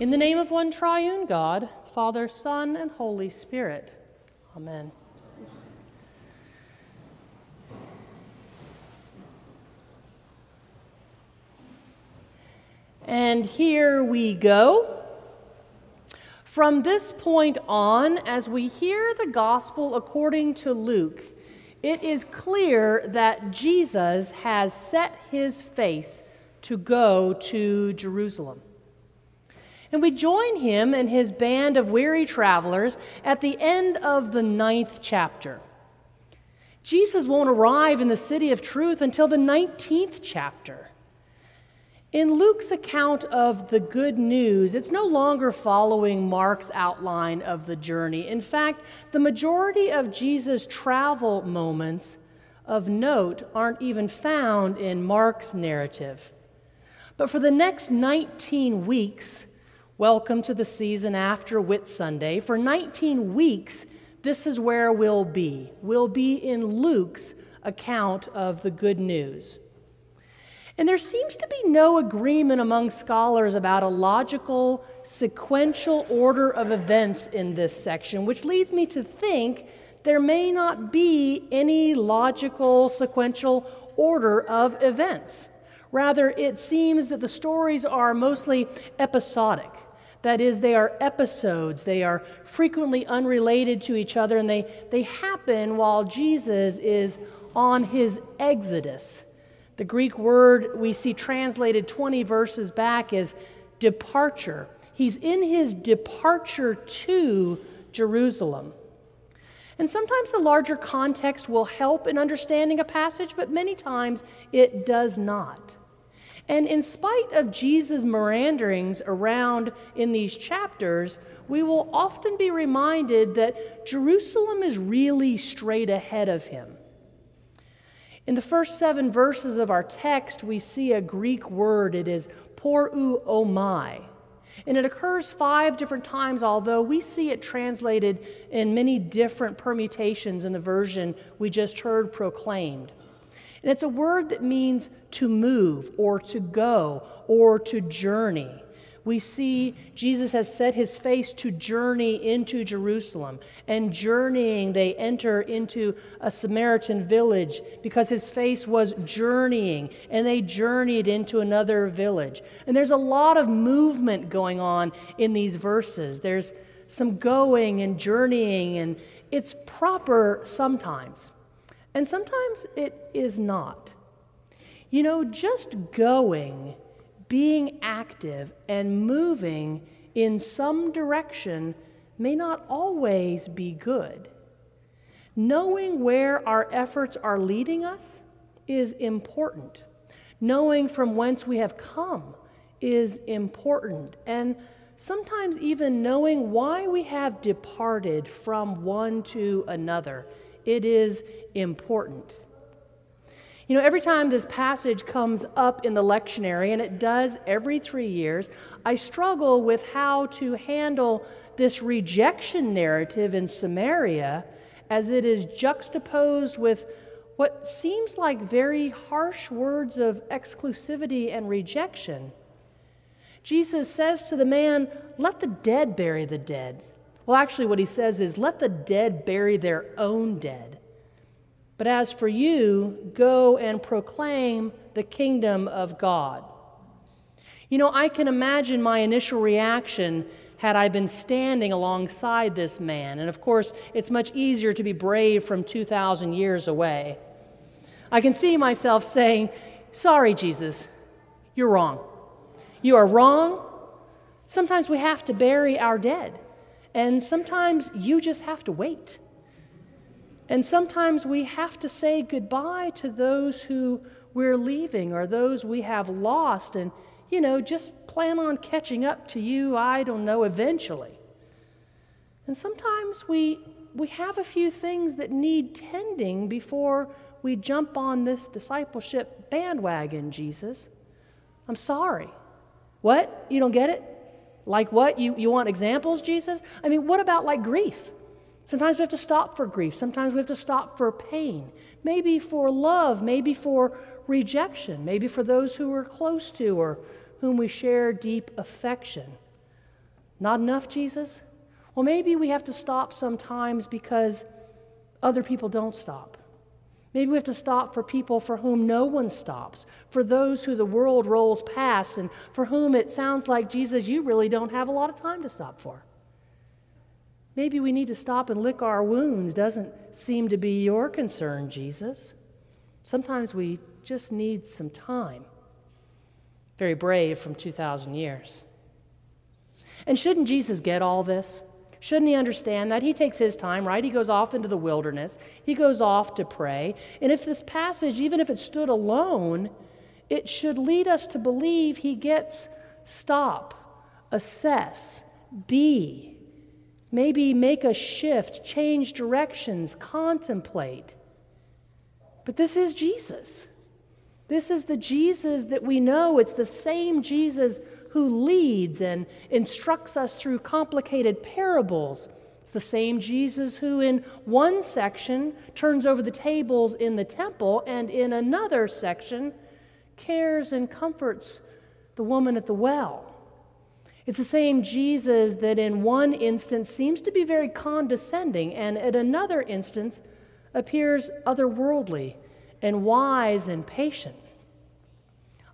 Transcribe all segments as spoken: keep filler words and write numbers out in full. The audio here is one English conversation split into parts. In the name of one triune God, Father, Son, and Holy Spirit. Amen. And here we go. From this point on, as we hear the gospel according to Luke, it is clear that Jesus has set his face to go to Jerusalem. And we join him and his band of weary travelers at the end of the ninth chapter. Jesus won't arrive in the city of truth until the nineteenth chapter. In Luke's account of the good news, it's no longer following Mark's outline of the journey. In fact, the majority of Jesus' travel moments of note aren't even found in Mark's narrative. But for the next nineteen weeks, welcome to the season after Whitsunday. For nineteen weeks, this is where we'll be. We'll be in Luke's account of the good news. And there seems to be no agreement among scholars about a logical, sequential order of events in this section, which leads me to think there may not be any logical, sequential order of events. Rather, it seems that the stories are mostly episodic. That is, they are episodes, they are frequently unrelated to each other, and they, they happen while Jesus is on his exodus. The Greek word we see translated twenty verses back is departure. He's in his departure to Jerusalem. And sometimes the larger context will help in understanding a passage, but many times it does not. And in spite of Jesus' meanderings around in these chapters, we will often be reminded that Jerusalem is really straight ahead of him. In the first seven verses of our text, we see a Greek word. It is porouomai, and it occurs five different times, although we see it translated in many different permutations in the version we just heard proclaimed. And it's a word that means to move or to go or to journey. We see Jesus has set his face to journey into Jerusalem, and journeying they enter into a Samaritan village because his face was journeying, and they journeyed into another village. And there's a lot of movement going on in these verses. There's some going and journeying, and it's proper sometimes. And sometimes it is not. You know, just going, being active, and moving in some direction may not always be good. Knowing where our efforts are leading us is important. Knowing from whence we have come is important. And sometimes even knowing why we have departed from one to another. It is important. You know, every time this passage comes up in the lectionary, and it does every three years, I struggle with how to handle this rejection narrative in Samaria as it is juxtaposed with what seems like very harsh words of exclusivity and rejection. Jesus says to the man, "Let the dead bury the dead." Well, actually, what he says is, let the dead bury their own dead. But as for you, go and proclaim the kingdom of God. You know, I can imagine my initial reaction had I been standing alongside this man. And of course, it's much easier to be brave from two thousand years away. I can see myself saying, sorry, Jesus, you're wrong. You are wrong. Sometimes we have to bury our dead. And sometimes you just have to wait. And sometimes we have to say goodbye to those who we're leaving or those we have lost and, you know, just plan on catching up to you, I don't know, eventually. And sometimes we, we have a few things that need tending before we jump on this discipleship bandwagon, Jesus. I'm sorry. What? You don't get it? Like what? You, you want examples, Jesus? I mean, what about like grief? Sometimes we have to stop for grief. Sometimes we have to stop for pain. Maybe for love. Maybe for rejection. Maybe for those who we're close to or whom we share deep affection. Not enough, Jesus? Well, maybe we have to stop sometimes because other people don't stop. Maybe we have to stop for people for whom no one stops, for those who the world rolls past, and for whom it sounds like, Jesus, you really don't have a lot of time to stop for. Maybe we need to stop and lick our wounds. Doesn't seem to be your concern, Jesus. Sometimes we just need some time. Very brave from two thousand years. And shouldn't Jesus get all this? Shouldn't he understand that? He takes his time, right? He goes off into the wilderness. He goes off to pray. And if this passage, even if it stood alone, it should lead us to believe he gets stop, assess, be, maybe make a shift, change directions, contemplate. But this is Jesus. This is the Jesus that we know. It's the same Jesus who leads and instructs us through complicated parables. It's the same Jesus who in one section turns over the tables in the temple and in another section cares and comforts the woman at the well. It's the same Jesus that in one instance seems to be very condescending and at another instance appears otherworldly and wise and patient.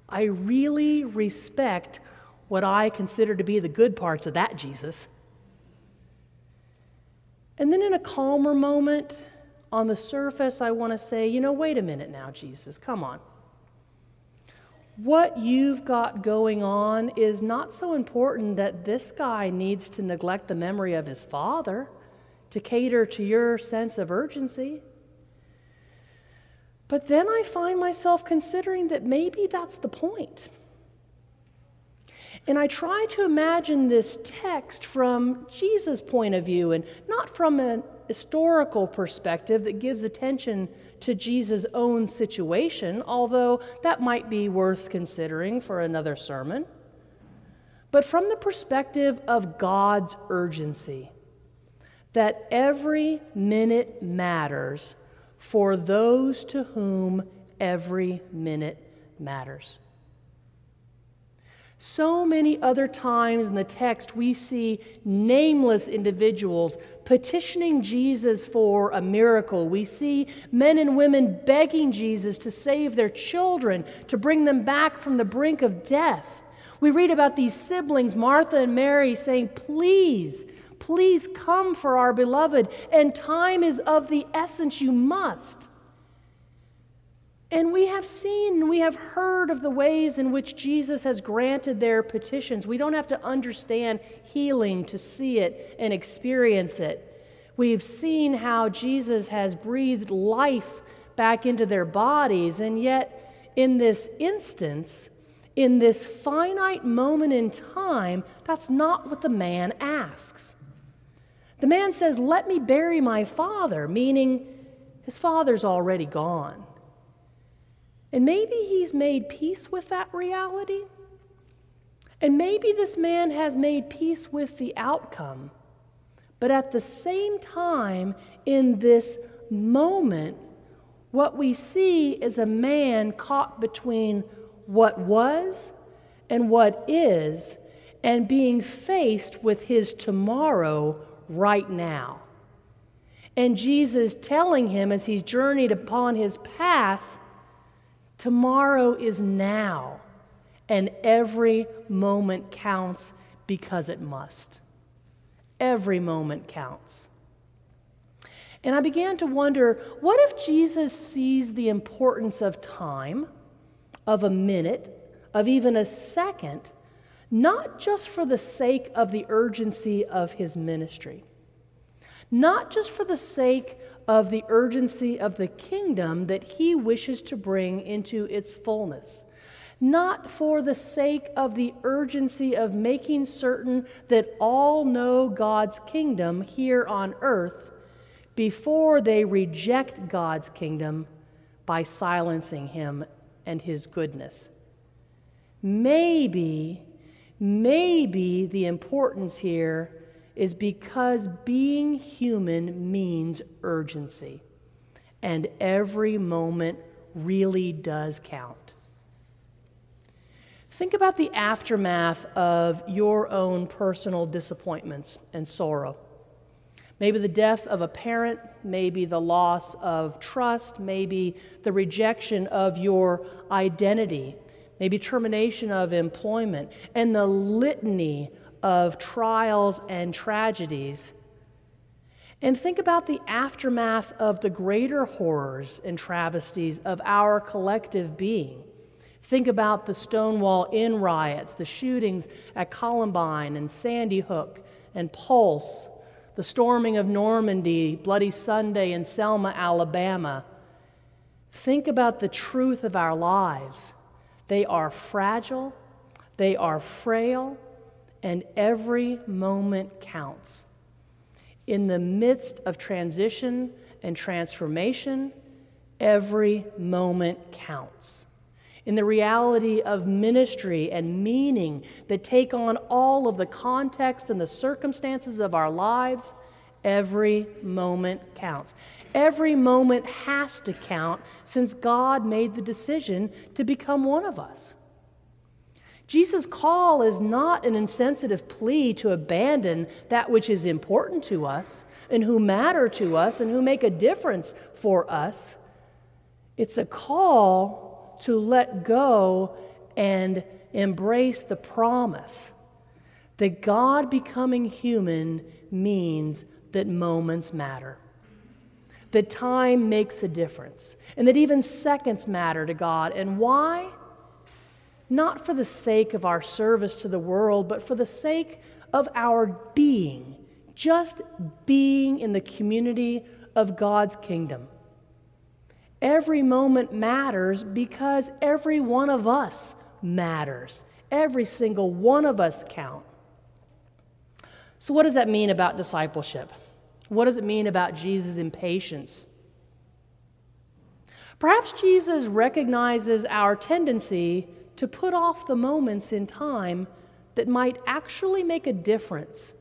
I really respect what I consider to be the good parts of that Jesus. And then in a calmer moment, on the surface, I want to say, you know, wait a minute now, Jesus, come on. What you've got going on is not so important that this guy needs to neglect the memory of his father to cater to your sense of urgency. But then I find myself considering that maybe that's the point. And I try to imagine this text from Jesus' point of view and not from an historical perspective that gives attention to Jesus' own situation, although that might be worth considering for another sermon, but from the perspective of God's urgency, that every minute matters for those to whom every minute matters. So many other times in the text we see nameless individuals petitioning Jesus for a miracle. We see men and women begging Jesus to save their children, to bring them back from the brink of death. We read about these siblings, Martha and Mary, saying, please, please come for our beloved, and time is of the essence, you must. And we have seen, we have heard of the ways in which Jesus has granted their petitions. We don't have to understand healing to see it and experience it. We've seen how Jesus has breathed life back into their bodies, and yet in this instance, in this finite moment in time, that's not what the man asks. The man says, let me bury my father, meaning his father's already gone. And maybe he's made peace with that reality. And maybe this man has made peace with the outcome. But at the same time, in this moment, what we see is a man caught between what was and what is, and being faced with his tomorrow right now. And Jesus telling him as he's journeyed upon his path, tomorrow is now, and every moment counts because it must. Every moment counts. And I began to wonder, what if Jesus sees the importance of time, of a minute, of even a second, not just for the sake of the urgency of his ministry, not just for the sake of the urgency of the kingdom that he wishes to bring into its fullness, not for the sake of the urgency of making certain that all know God's kingdom here on earth before they reject God's kingdom by silencing him and his goodness. Maybe, maybe the importance here is because being human means urgency, and every moment really does count. Think about the aftermath of your own personal disappointments and sorrow. Maybe the death of a parent, maybe the loss of trust, maybe the rejection of your identity, maybe termination of employment, and the litany of trials and tragedies. And think about the aftermath of the greater horrors and travesties of our collective being. Think about the Stonewall Inn riots, the shootings at Columbine and Sandy Hook and Pulse, the storming of Normandy, Bloody Sunday in Selma, Alabama. Think about the truth of our lives. They are fragile, they are frail, and every moment counts. In the midst of transition and transformation, every moment counts. In the reality of ministry and meaning that take on all of the context and the circumstances of our lives, every moment counts. Every moment has to count since God made the decision to become one of us. Jesus' call is not an insensitive plea to abandon that which is important to us and who matter to us and who make a difference for us. It's a call to let go and embrace the promise that God becoming human means that moments matter, that time makes a difference, and that even seconds matter to God. And why? Not for the sake of our service to the world, but for the sake of our being, just being in the community of God's kingdom. Every moment matters because every one of us matters. Every single one of us counts. So what does that mean about discipleship? What does it mean about Jesus' impatience? Perhaps Jesus recognizes our tendency to put off the moments in time that might actually make a difference.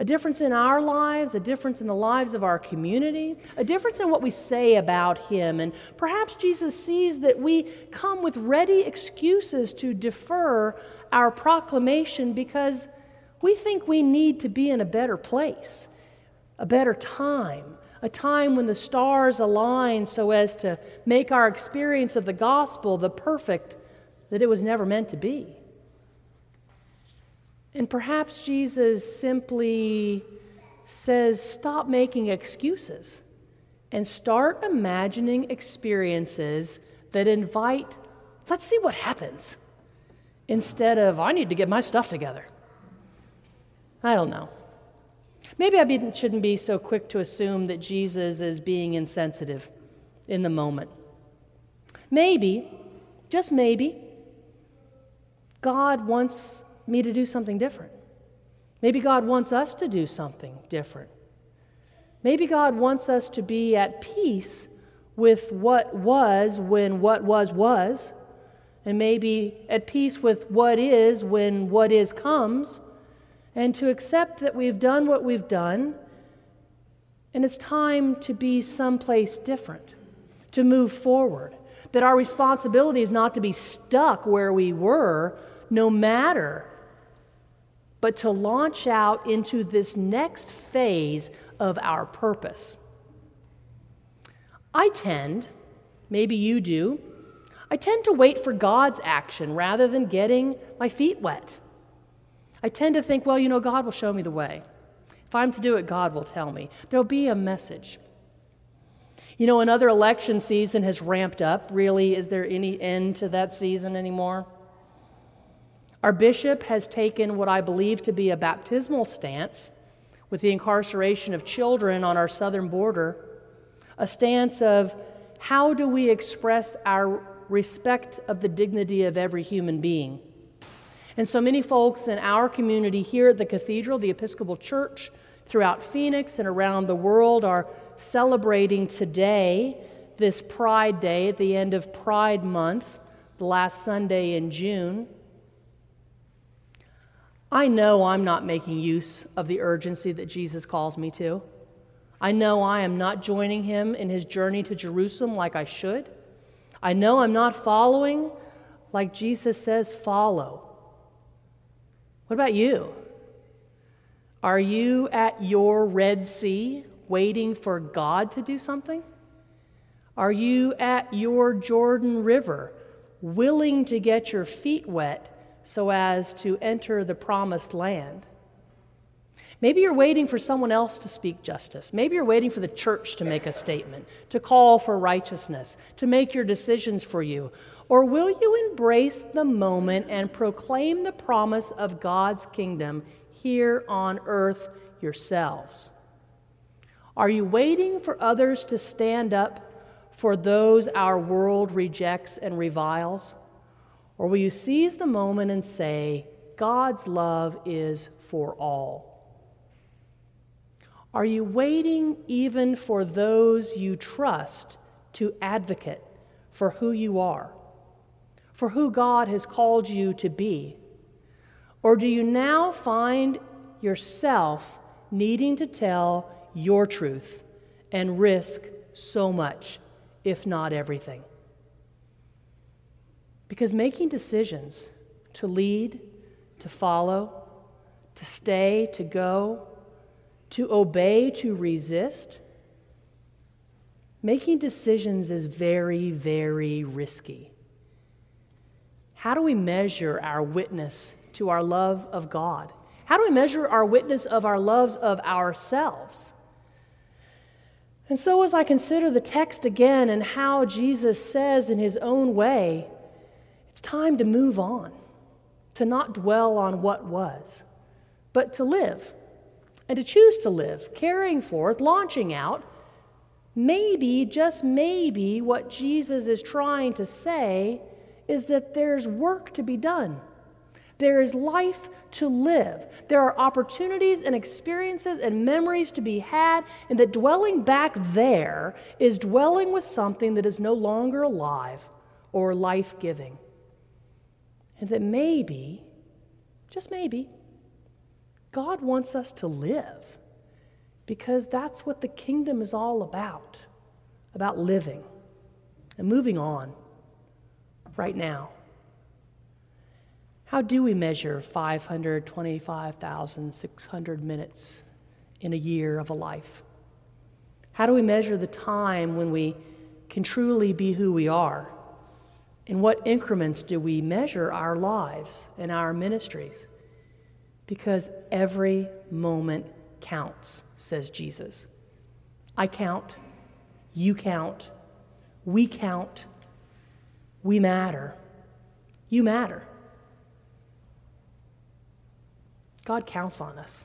A difference in our lives, a difference in the lives of our community, a difference in what we say about Him. And perhaps Jesus sees that we come with ready excuses to defer our proclamation because we think we need to be in a better place, a better time, a time when the stars align so as to make our experience of the gospel the perfect that it was never meant to be. And perhaps Jesus simply says, stop making excuses and start imagining experiences that invite, let's see what happens, instead of, I need to get my stuff together. I don't know. Maybe I shouldn't be so quick to assume that Jesus is being insensitive in the moment. Maybe, just maybe, God wants me to do something different. Maybe God wants us to do something different. Maybe God wants us to be at peace with what was when what was was, and maybe at peace with what is when what is comes, and to accept that we've done what we've done, and it's time to be someplace different, to move forward. That our responsibility is not to be stuck where we were, no matter, but to launch out into this next phase of our purpose. I tend, maybe you do, I tend to wait for God's action rather than getting my feet wet. I tend to think, well, you know, God will show me the way. If I'm to do it, God will tell me. There'll be a message. You know, another election season has ramped up. Really, is there any end to that season anymore? Our bishop has taken what I believe to be a baptismal stance with the incarceration of children on our southern border, a stance of how do we express our respect of the dignity of every human being. And so many folks in our community here at the cathedral, the Episcopal Church, throughout Phoenix and around the world are celebrating today, this Pride Day, at the end of Pride Month, the last Sunday in June. I know I'm not making use of the urgency that Jesus calls me to. I know I am not joining Him in His journey to Jerusalem like I should. I know I'm not following like Jesus says, follow. What about you? Are you at your Red Sea waiting for God to do something? Are you at your Jordan River willing to get your feet wet so as to enter the promised land? Maybe you're waiting for someone else to speak justice. Maybe you're waiting for the church to make a statement, to call for righteousness, to make your decisions for you. Or will you embrace the moment and proclaim the promise of God's kingdom here on earth yourselves? Are you waiting for others to stand up for those our world rejects and reviles? Or will you seize the moment and say, God's love is for all? Are you waiting even for those you trust to advocate for who you are, for who God has called you to be? Or do you now find yourself needing to tell your truth and risk so much, if not everything? Because making decisions to lead, to follow, to stay, to go, to obey, to resist, making decisions is very, very risky. How do we measure our witness to our love of God? How do we measure our witness of our loves of ourselves? And so as I consider the text again and how Jesus says in his own way, it's time to move on, to not dwell on what was, but to live. And to choose to live, carrying forth, launching out, maybe, just maybe, what Jesus is trying to say is that there's work to be done. There is life to live. There are opportunities and experiences and memories to be had, and that dwelling back there is dwelling with something that is no longer alive or life-giving. And that maybe, just maybe, God wants us to live, because that's what the kingdom is all about, about living and moving on right now. How do we measure five hundred twenty-five thousand six hundred minutes in a year of a life? How do we measure the time when we can truly be who we are? In what increments do we measure our lives and our ministries? Because every moment counts, says Jesus. I count, you count, we count, we matter, you matter. God counts on us.